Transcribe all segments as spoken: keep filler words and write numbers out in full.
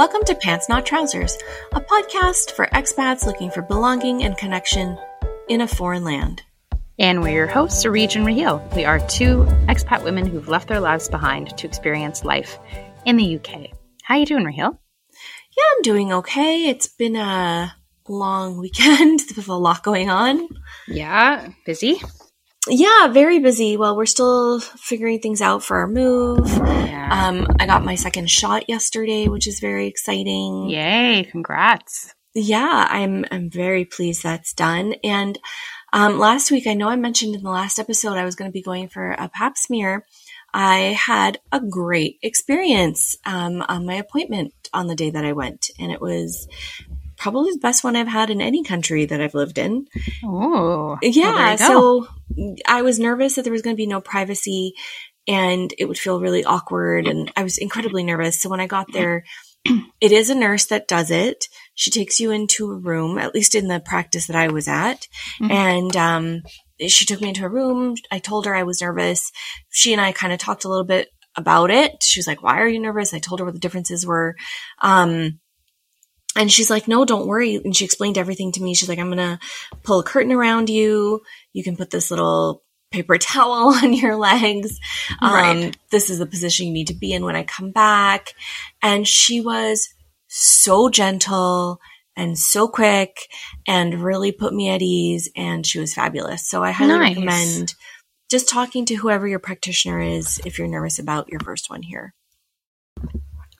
Welcome to Pants Not Trousers, a podcast for expats looking for belonging and connection in a foreign land. And we're your hosts, Areej and Raheel. We are two expat women who've left their lives behind to experience life in the U K. How you doing, Raheel? Yeah, I'm doing okay. It's been a long weekend with a lot going on. Yeah, busy. Yeah, very busy. Well, we're still figuring things out for our move. Yeah. Um, I got my second shot yesterday, which is very exciting. Yay, congrats. Yeah, I'm I'm very pleased that's done. And um, last week, I know I mentioned in the last episode I was going to be going for a pap smear. I had a great experience um, on my appointment on the day that I went, and it was probably the best one I've had in any country that I've lived in. Oh, yeah. Well, so I was nervous that there was going to be no privacy and it would feel really awkward. And I was incredibly nervous. So when I got there, it is a nurse that does it. She takes you into a room, at least in the practice that I was at. Mm-hmm. And, um, she took me into a room. I told her I was nervous. She and I kind of talked a little bit about it. She was like, why are you nervous? I told her what the differences were. Um, And she's like, no, don't worry. And she explained everything to me. She's like, I'm going to pull a curtain around you. You can put this little paper towel on your legs. Right. Um, this is the position you need to be in when I come back. And she was so gentle and so quick and really put me at ease. And she was fabulous. So I highly nice. recommend just talking to whoever your practitioner is if you're nervous about your first one here.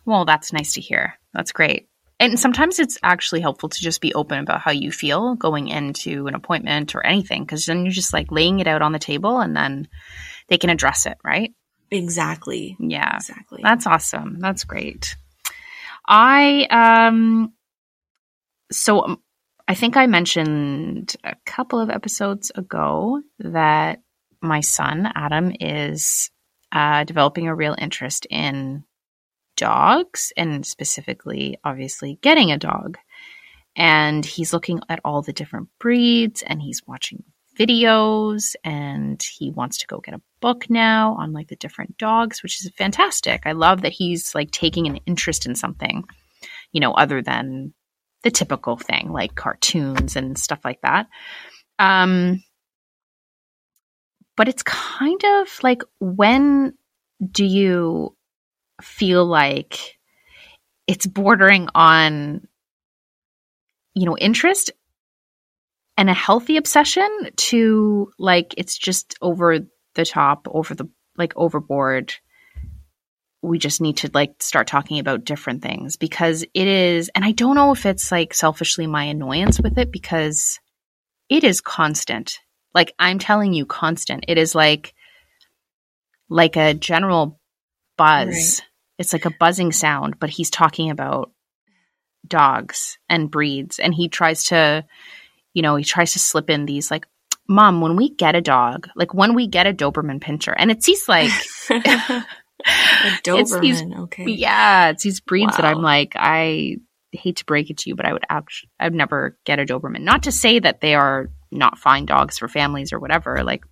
Well, that's nice to hear. That's great. And sometimes it's actually helpful to just be open about how you feel going into an appointment or anything, because then you're just like laying it out on the table and then they can address it, right? Exactly. Yeah. Exactly. That's awesome. That's great. I um, so um, I think I mentioned a couple of episodes ago that my son, Adam, is uh, developing a real interest in dogs, and specifically obviously getting a dog, and he's looking at all the different breeds and he's watching videos and he wants to go get a book now on like the different dogs, which is fantastic. I love that he's like taking an interest in something, you know, other than the typical thing like cartoons and stuff like that. Um, but it's kind of like, when do you feel like it's bordering on, you know, interest and a healthy obsession to like, it's just over the top, over the, like overboard. We just need to like start talking about different things, because it is, and I don't know if it's like selfishly my annoyance with it, because it is constant. Like I'm telling you, constant. It is like, like a general buzz. Right. It's like a buzzing sound, but he's talking about dogs and breeds. And he tries to, you know, he tries to slip in these like, mom, when we get a dog, like when we get a Doberman Pinscher. And it's these like, a Doberman, it's these, okay. Yeah, it's these breeds wow. that I'm like, I hate to break it to you, but I would actually, I'd never get a Doberman. Not to say that they are not fine dogs for families or whatever, like,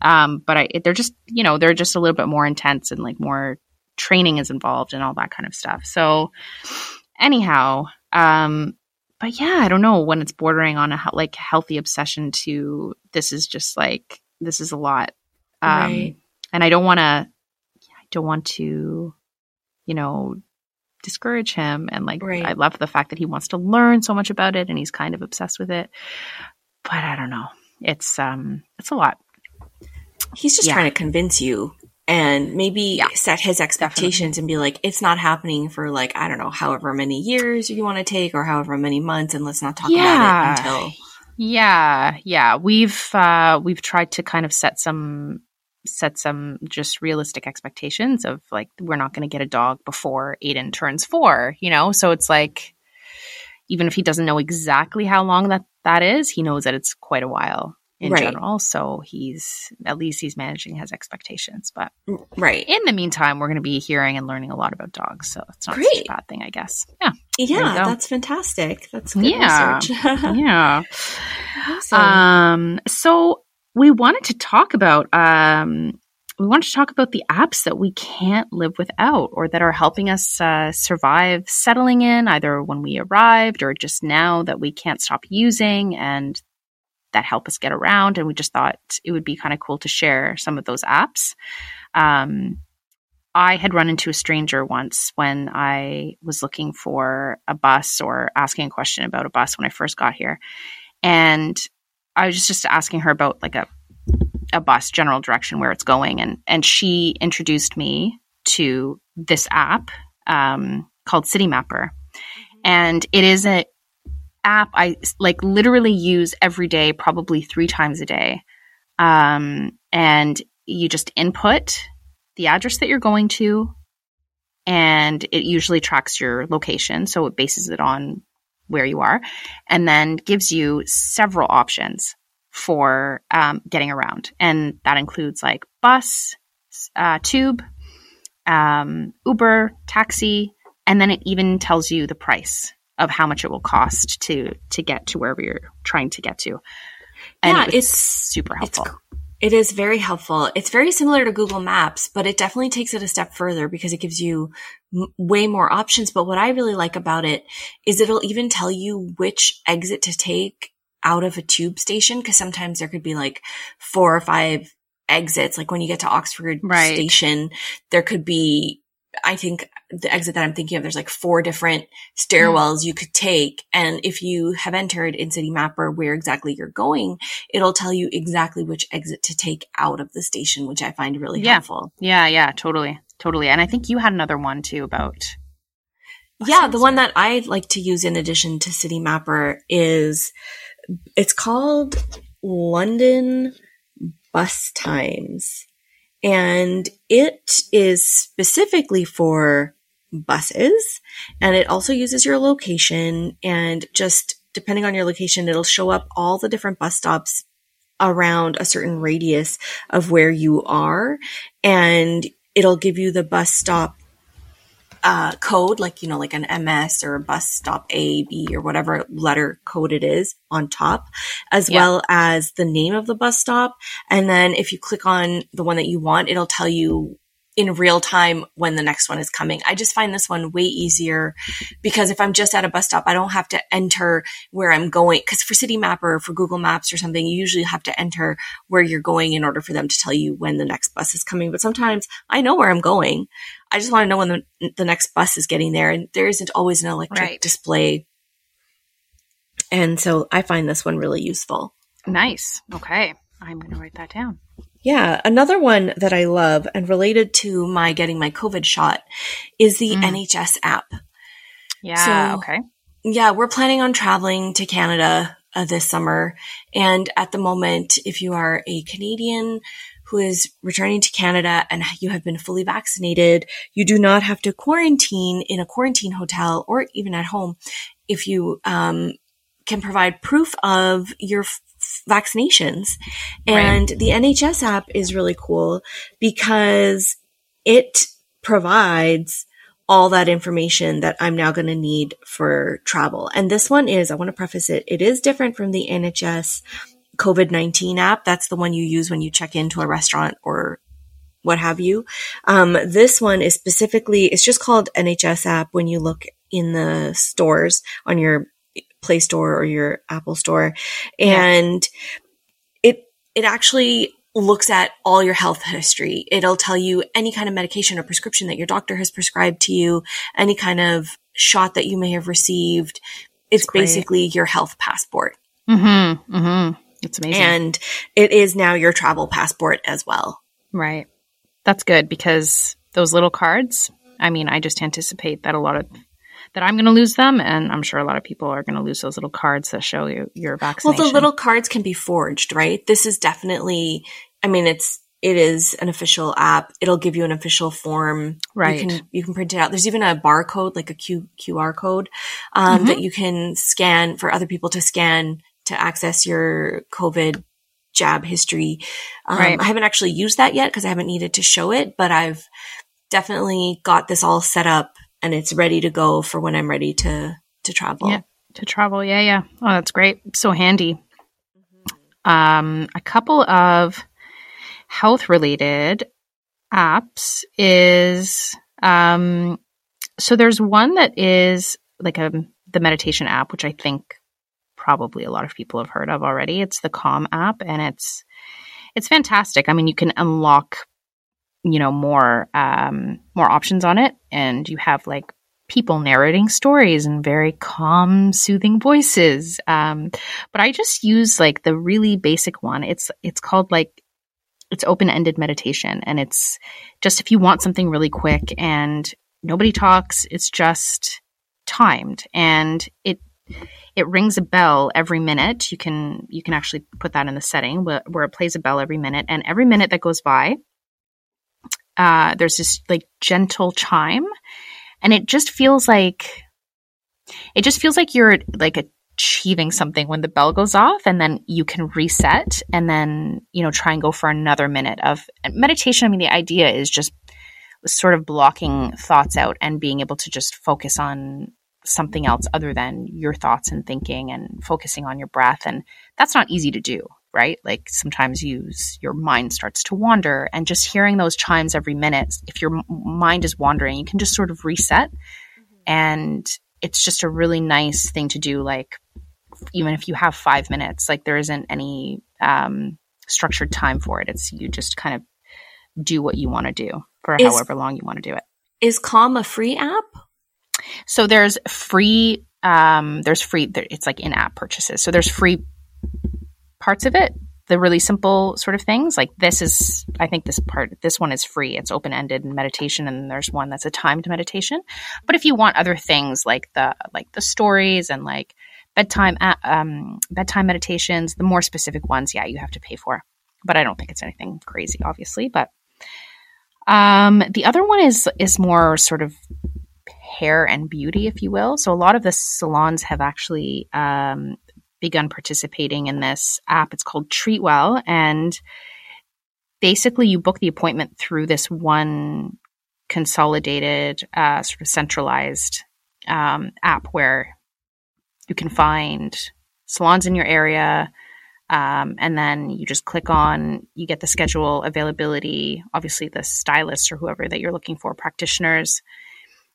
um, but I, they're just, you know, they're just a little bit more intense and like more training is involved and all that kind of stuff. So anyhow, um, but yeah, I don't know when it's bordering on a like healthy obsession to, this is just like, this is a lot. Um, right. And I don't want to, I don't want to, you know, discourage him. And like, right. I love the fact that he wants to learn so much about it and he's kind of obsessed with it, but I don't know. It's, um, it's a lot. He's just yeah. trying to convince you and maybe yeah. set his expectations Definitely. and be like, it's not happening for like, I don't know, however many years you want to take or however many months, and let's not talk yeah. about it until. Yeah. Yeah. We've, uh, we've tried to kind of set some, set some just realistic expectations of like, we're not going to get a dog before Aiden turns four, you know? So it's like, even if he doesn't know exactly how long that, that is, he knows that it's quite a while. In right. general, so he's at least he's managing his expectations. But right in the meantime, we're going to be hearing and learning a lot about dogs, so it's not Great. such a bad thing, I guess. Yeah, yeah, that's fantastic. That's good yeah. research. yeah. Awesome. Um. So we wanted to talk about um we want to talk about the apps that we can't live without or that are helping us uh, survive settling in, either when we arrived or just now that we can't stop using and that help us get around. And we just thought it would be kind of cool to share some of those apps. Um, I had run into a stranger once when I was looking for a bus or asking a question about a bus when I first got here. And I was just asking her about like a a bus, general direction, where it's going. And and she introduced me to this app um, called City Mapper. And it is an app I like literally use every day, probably three times a day. Um, and you just input the address that you're going to, and it usually tracks your location. So it bases it on where you are and then gives you several options for um, getting around. And that includes like bus, uh, tube, um, Uber, taxi, and then it even tells you the price of how much it will cost to to get to wherever you're trying to get to. And yeah, it it's super helpful. It's, it is very helpful. It's very similar to Google Maps, but it definitely takes it a step further because it gives you m- way more options. But what I really like about it is it'll even tell you which exit to take out of a tube station, because sometimes there could be like four or five exits. Like when you get to Oxford right. Station, there could be, I think the exit that I'm thinking of, there's like four different stairwells mm. you could take. And if you have entered in City Mapper where exactly you're going, it'll tell you exactly which exit to take out of the station, which I find really yeah. helpful. Yeah, yeah, totally, totally. And I think you had another one too about... Yeah, the one that I like to use in addition to City Mapper is... It's called London Bus Times, and it is specifically for buses, and it also uses your location, and just depending on your location, it'll show up all the different bus stops around a certain radius of where you are, and it'll give you the bus stop uh, code, like, you know, like an M S or a bus stop A, B or whatever letter code it is on top, as yeah. well as the name of the bus stop. And then if you click on the one that you want, it'll tell you in real time when the next one is coming. I just find this one way easier because if I'm just at a bus stop, I don't have to enter where I'm going. Because for City Mapper, for Google Maps or something, you usually have to enter where you're going in order for them to tell you when the next bus is coming. But sometimes I know where I'm going. I just want to know when the, the next bus is getting there. And there isn't always an electric right. display. And so I find this one really useful. Nice. Okay. I'm going to write that down. Yeah. Another one that I love and related to my getting my COVID shot is the mm. N H S app. Yeah. So, okay. Yeah. We're planning on traveling to Canada uh, this summer. And at the moment, if you are a Canadian who is returning to Canada and you have been fully vaccinated, you do not have to quarantine in a quarantine hotel or even at home if you um, can provide proof of your f- vaccinations. And right. the N H S app is really cool because it provides all that information that I'm now going to need for travel. And this one is, I want to preface it, it is different from the N H S COVID nineteen app. That's the one you use when you check into a restaurant or what have you. Um, this one is specifically, it's just called N H S app when you look in the stores on your Play Store or your Apple Store. And yeah. it, it actually looks at all your health history. It'll tell you any kind of medication or prescription that your doctor has prescribed to you, any kind of shot that you may have received. It's basically your health passport. Mm-hmm. Mm-hmm. It's amazing. And it is now your travel passport as well. Right. That's good because those little cards, I mean, I just anticipate that a lot of that I'm going to lose them. And I'm sure a lot of people are going to lose those little cards that show you your vaccination. Well, the little cards can be forged, right? This is definitely, I mean, it's, it is an official app. It'll give you an official form. Right. You can, you can print it out. There's even a barcode, like a Q, QR code um, mm-hmm. that you can scan for other people to scan to access your COVID jab history. Um, right. I haven't actually used that yet because I haven't needed to show it, but I've definitely got this all set up and it's ready to go for when I'm ready to, to travel. Yeah, to travel. Yeah, yeah. Oh, that's great. So handy. Mm-hmm. Um, a couple of health related apps is, um, so there's one that is like a, the meditation app, which I think probably a lot of people have heard of already. It's the Calm app, and it's, it's fantastic. I mean, you can unlock, you know, more, um, more options on it, and you have like people narrating stories in very calm, soothing voices. Um, but I just use like the really basic one. It's, it's called like, it's open-ended meditation, and it's just, if you want something really quick and nobody talks, it's just timed, and it, it rings a bell every minute. You can, you can actually put that in the setting where, where it plays a bell every minute, and every minute that goes by, uh, there's this like gentle chime, and it just feels like, it just feels like you're like achieving something when the bell goes off, and then you can reset and then, you know, try and go for another minute of meditation. I mean, the idea is just sort of blocking thoughts out and being able to just focus on something else other than your thoughts and thinking, and focusing on your breath. And that's not easy to do, right? Like sometimes you, your mind starts to wander, and just hearing those chimes every minute, if your mind is wandering, you can just sort of reset. Mm-hmm. And it's just a really nice thing to do. Like even if you have five minutes, like there isn't any um, structured time for it. It's, you just kind of do what you want to do for is, however long you want to do it. Is Calm a free app? So there's free, um, there's free, it's like in-app purchases. So there's free parts of it, the really simple sort of things. Like this is, I think this part, this one is free. It's open-ended meditation, and there's one that's a timed meditation. But if you want other things like the, like the stories and like bedtime, um, bedtime meditations, the more specific ones, yeah, you have to pay for. But I don't think it's anything crazy, obviously. But um, the other one is, is more sort of hair and beauty, if you will. So a lot of the salons have actually um, begun participating in this app. It's called TreatWell, and basically you book the appointment through this one consolidated, uh, sort of centralized um, app where you can find salons in your area, um, and then you just click on, you get the schedule, availability, obviously the stylists or whoever that you're looking for, practitioners.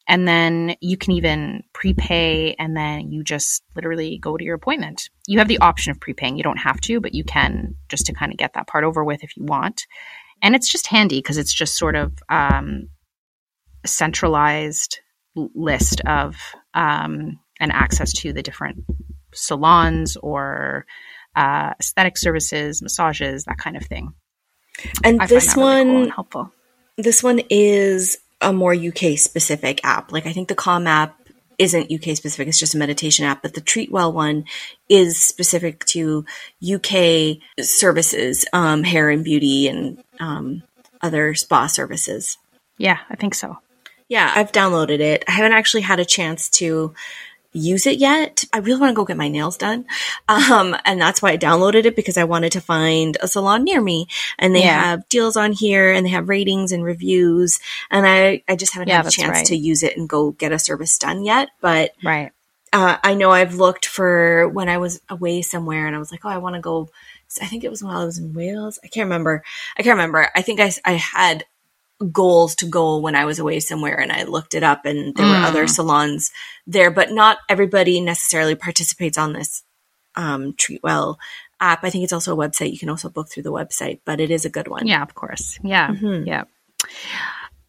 And then you can even prepay, and then you just literally go to your appointment. You have the option of prepaying. You don't have to, but you can, just to kind of get that part over with if you want. And it's just handy because it's just sort of um, a centralized list of um, and access to the different salons or uh, aesthetic services, massages, that kind of thing. And I this find that really one, cool and helpful. This one is a more U K specific app. Like I think the Calm app isn't U K specific. It's just a meditation app, but the TreatWell one is specific to U K services, um, hair and beauty and, um, other spa services. Yeah, I think so. Yeah. I've downloaded it. I haven't actually had a chance to use it yet. I really want to go get my nails done. Um, and that's why I downloaded it, because I wanted to find a salon near me, and they yeah. have deals on here, and they have ratings and reviews. And I, I just haven't yeah, had a chance right. to use it and go get a service done yet. But right. uh, I know I've looked for when I was away somewhere and I was like, oh, I want to go. I think it was while I was in Wales. I can't remember. I can't remember. I think I, I had goals to go when I was away somewhere, and I looked it up, and there mm. were other salons there, but not everybody necessarily participates on this um, TreatWell app. I think it's also a website. You can also book through the website, but it is a good one. Yeah, of course. Yeah. Mm-hmm. Yeah.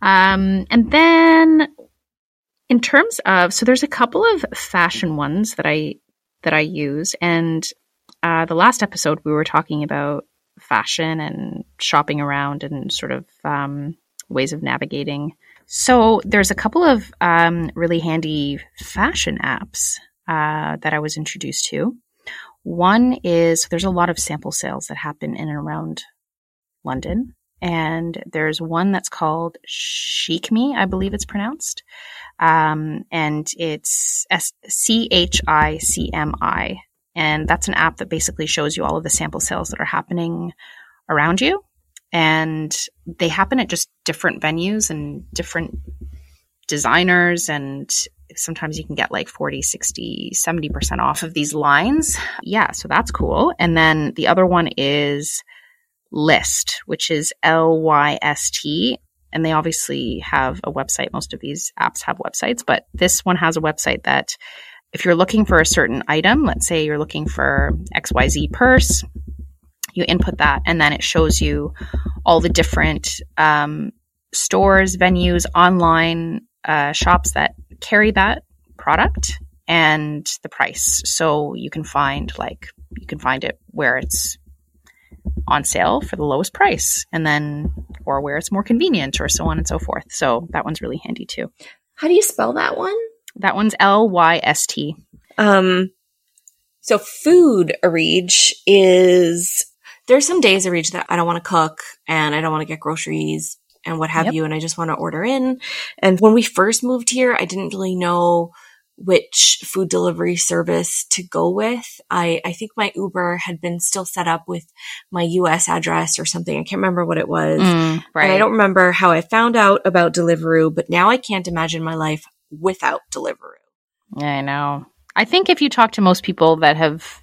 Um, and then in terms of, so there's a couple of fashion ones that I, that I use. And uh, the last episode we were talking about fashion and shopping around and sort of um, ways of navigating. So there's a couple of um, really handy fashion apps uh, that I was introduced to. One is, there's a lot of sample sales that happen in and around London. And there's one that's called ChicMi, I believe it's pronounced. Um, and it's C H I C M I. And that's an app that basically shows you all of the sample sales that are happening around you. And they happen at just different venues and different designers. And sometimes you can get like forty, sixty, seventy percent off of these lines. Yeah, so that's cool. And then the other one is LYST, which is L Y S T. and they obviously have a website. Most of these apps have websites, but this one has a website that if you're looking for a certain item, let's say you're looking for X Y Z purse, you input that, and then it shows you all the different um, stores, venues, online uh, shops that carry that product and the price. So you can find like you can find it where it's on sale for the lowest price, and then or where it's more convenient, or so on and so forth. So that one's really handy too. How do you spell that one? That one's L Y S T. Um, so food, Areej, is there's some days, Areej, that I don't want to cook and I don't want to get groceries and what have yep. you, and I just want to order in. And when we first moved here, I didn't really know which food delivery service to go with. I, I think my Uber had been still set up with my U S address or something. I can't remember what it was. Mm, right. And I don't remember how I found out about Deliveroo, but now I can't imagine my life without Deliveroo. Yeah, I know. I think if you talk to most people that have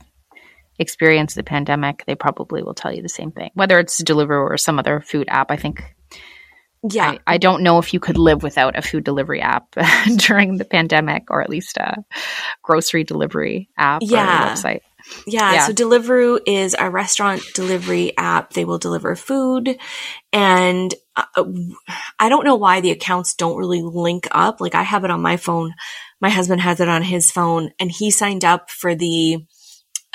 experienced the pandemic, they probably will tell you the same thing, whether it's Deliveroo or some other food app. I think Yeah. I, I don't know if you could live without a food delivery app during the pandemic, or at least a grocery delivery app yeah. or website. Yeah. yeah. So Deliveroo is a restaurant delivery app. They will deliver food. And uh, I don't know why the accounts don't really link up. Like I have it on my phone. My husband has it on his phone, and he signed up for the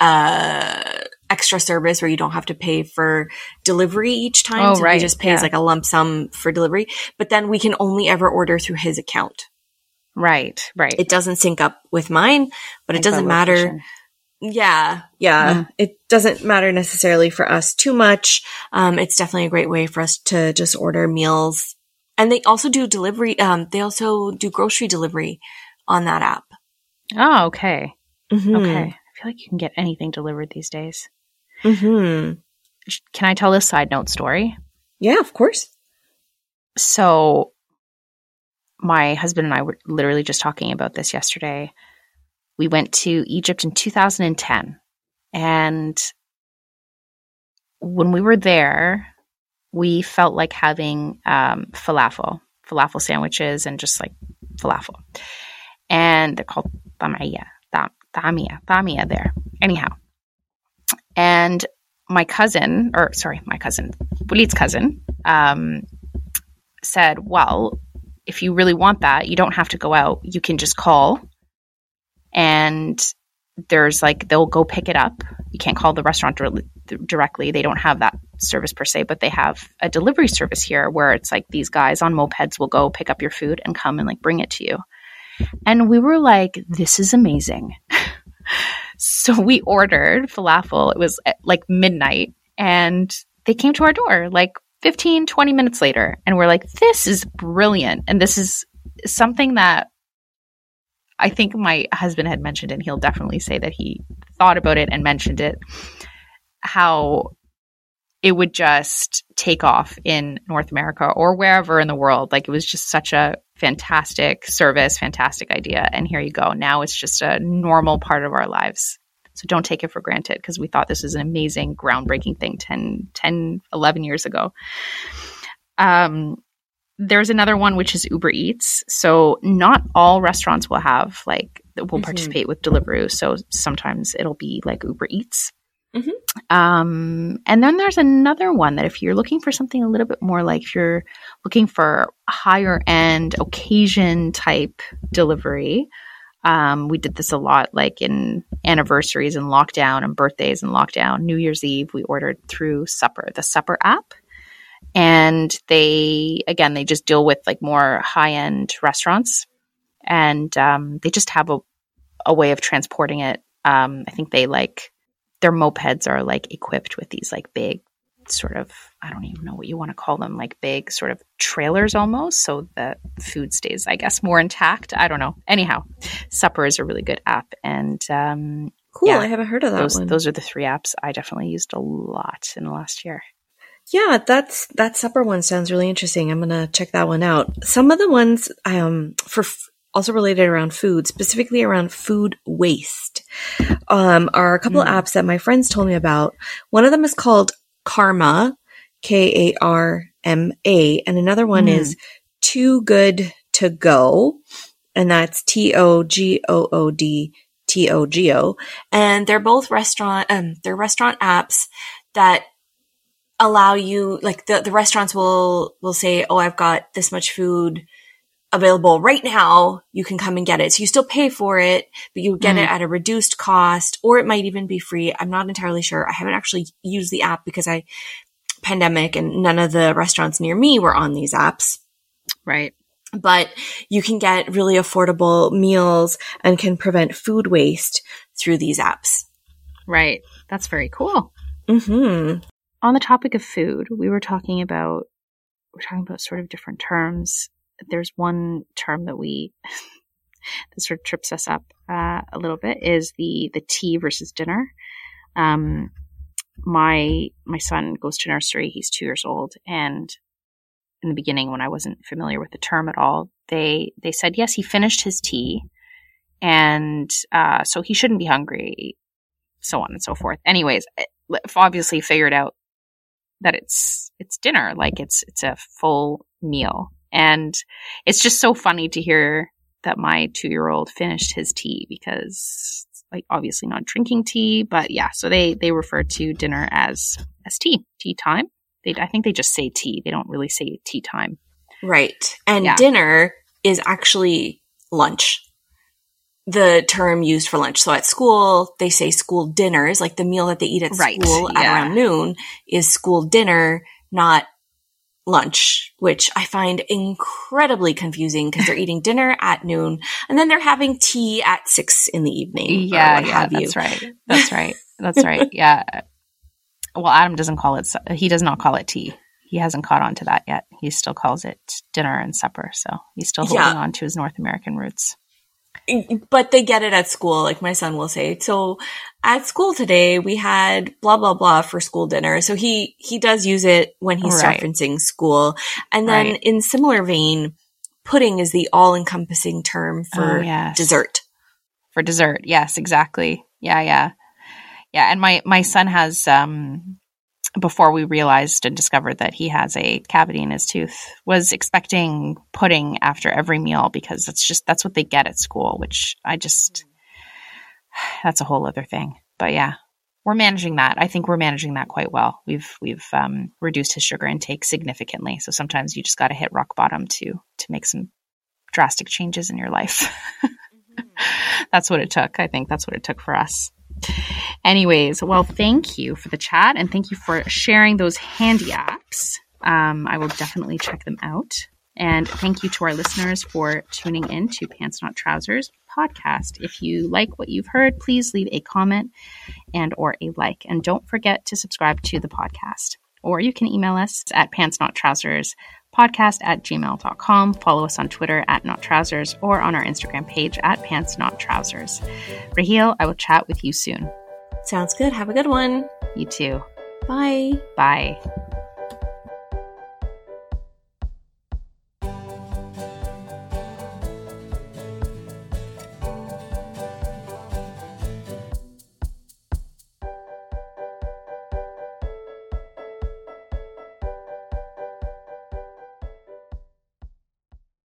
uh, extra service where you don't have to pay for delivery each time. Oh, so right. he just pays yeah. like a lump sum for delivery. But then we can only ever order through his account. Right, right. It doesn't sync up with mine, but like it doesn't matter. Location. Yeah, yeah. Mm. It doesn't matter necessarily for us too much. Um, it's definitely a great way for us to just order meals. And they also do delivery. Um, they also do grocery delivery on that app. Oh, okay. Mm-hmm. Okay. I feel like you can get anything delivered these days. Mm-hmm. Can I tell this side note story? Yeah, of course. So my husband and I were literally just talking about this yesterday. We went to Egypt in two thousand ten. And when we were there, we felt like having um, falafel, falafel sandwiches, and just like falafel. And they're called tamaya, tamia, tamia there. Anyhow. And my cousin, or sorry, my cousin, Bulit's cousin, um, said, well, if you really want that, you don't have to go out. You can just call, and there's like, they'll go pick it up. You can't call the restaurant dir- directly. They don't have that service per se, but they have a delivery service here where it's like these guys on mopeds will go pick up your food and come and like bring it to you. And we were like, this is amazing. So we ordered falafel. It was at like midnight, and they came to our door like fifteen, twenty minutes later. And we're like, this is brilliant. And this is something that I think my husband had mentioned, and he'll definitely say that he thought about it and mentioned it, how it would just take off in North America or wherever in the world. Like it was just such a fantastic service, fantastic idea. And here you go. Now it's just a normal part of our lives. So don't take it for granted, because we thought this was an amazing, groundbreaking thing ten, ten, eleven years ago. Um, there's another one, which is Uber Eats. So not all restaurants will have like, will mm-hmm. participate with Deliveroo. So sometimes it'll be like Uber Eats. Mm-hmm. Um, and then there's another one that if you're looking for something a little bit more, like if you're looking for higher end occasion type delivery, um, we did this a lot, like in anniversaries and lockdown and birthdays and lockdown, New Year's Eve, we ordered through Supper, the Supper app. And they, again, they just deal with like more high end restaurants, and, um, they just have a, a way of transporting it. Um, I think they like, their mopeds are like equipped with these like big sort of, I don't even know what you want to call them, like big sort of trailers almost. So the food stays, I guess, more intact. I don't know. Anyhow, Supper is a really good app. And um, cool. Yeah, I haven't heard of that those, one. Those are the three apps I definitely used a lot in the last year. Yeah, that's that Supper one sounds really interesting. I'm going to check that one out. Some of the ones um, for f- also related around food, specifically around food waste, um, are a couple mm. of apps that my friends told me about. One of them is called Karma, K A R M A. And another one mm. is Too Good To Go. And that's T O G O O D T O G O. And they're both restaurant, um, they're restaurant apps that allow you, like the, the restaurants will, will say, oh, I've got this much food available right now. You can come and get it. So you still pay for it, but you get mm. it at a reduced cost, or it might even be free. I'm not entirely sure. I haven't actually used the app because I, pandemic and none of the restaurants near me were on these apps. Right. But you can get really affordable meals and can prevent food waste through these apps. Right. That's very cool. Mm-hmm. On the topic of food, we were talking about, we're talking about sort of different terms. There's one term that we, that sort of trips us up uh, a little bit is the, the tea versus dinner. Um, my, my son goes to nursery. He's two years old. And in the beginning, when I wasn't familiar with the term at all, they, they said, yes, he finished his tea. And, uh, so he shouldn't be hungry, so on and so forth. Anyways, I've obviously figured out that it's, it's dinner. Like it's, it's a full meal. And it's just so funny to hear that my two-year-old finished his tea because, like, obviously not drinking tea, but yeah. So they, they refer to dinner as, as tea, tea time. They, I think they just say tea. They don't really say tea time. Right. And yeah. Dinner is actually lunch, the term used for lunch. So at school, they say school dinners, like the meal that they eat at right. school yeah. at around noon is school dinner, not lunch, which I find incredibly confusing because they're eating dinner at noon and then they're having tea at six in the evening. Yeah, yeah, that's you. right. That's right. That's right. Yeah. Well, Adam doesn't call it, he does not call it tea. He hasn't caught on to that yet. He still calls it dinner and supper. So he's still holding yeah. on to his North American roots. But they get it at school. Like my son will say, so at school today we had blah, blah, blah for school dinner. So he, he does use it when he's right. referencing school. And then right. in similar vein, pudding is the all encompassing term for oh, yes. dessert. For dessert. Yes, exactly. Yeah. Yeah. Yeah. And my, my son has, um, before we realized and discovered that he has a cavity in his tooth, was expecting pudding after every meal because that's just, that's what they get at school, which I just, that's a whole other thing. But yeah, we're managing that. I think we're managing that quite well. We've, we've um, reduced his sugar intake significantly. So sometimes you just got to hit rock bottom to, to make some drastic changes in your life. mm-hmm. That's what it took. I think that's what it took for us. Anyways, well, thank you for the chat and thank you for sharing those handy apps. Um, I will definitely check them out. And thank you to our listeners for tuning in to Pants Not Trousers podcast. If you like what you've heard, please leave a comment and or a like. And don't forget to subscribe to the podcast. Or you can email us at pantsnottrouserspodcast at gmail dot com. Follow us on Twitter at nottrousers or on our Instagram page at pantsnottrousers. Raheel, I will chat with you soon. Sounds good. Have a good one. You too. Bye. Bye.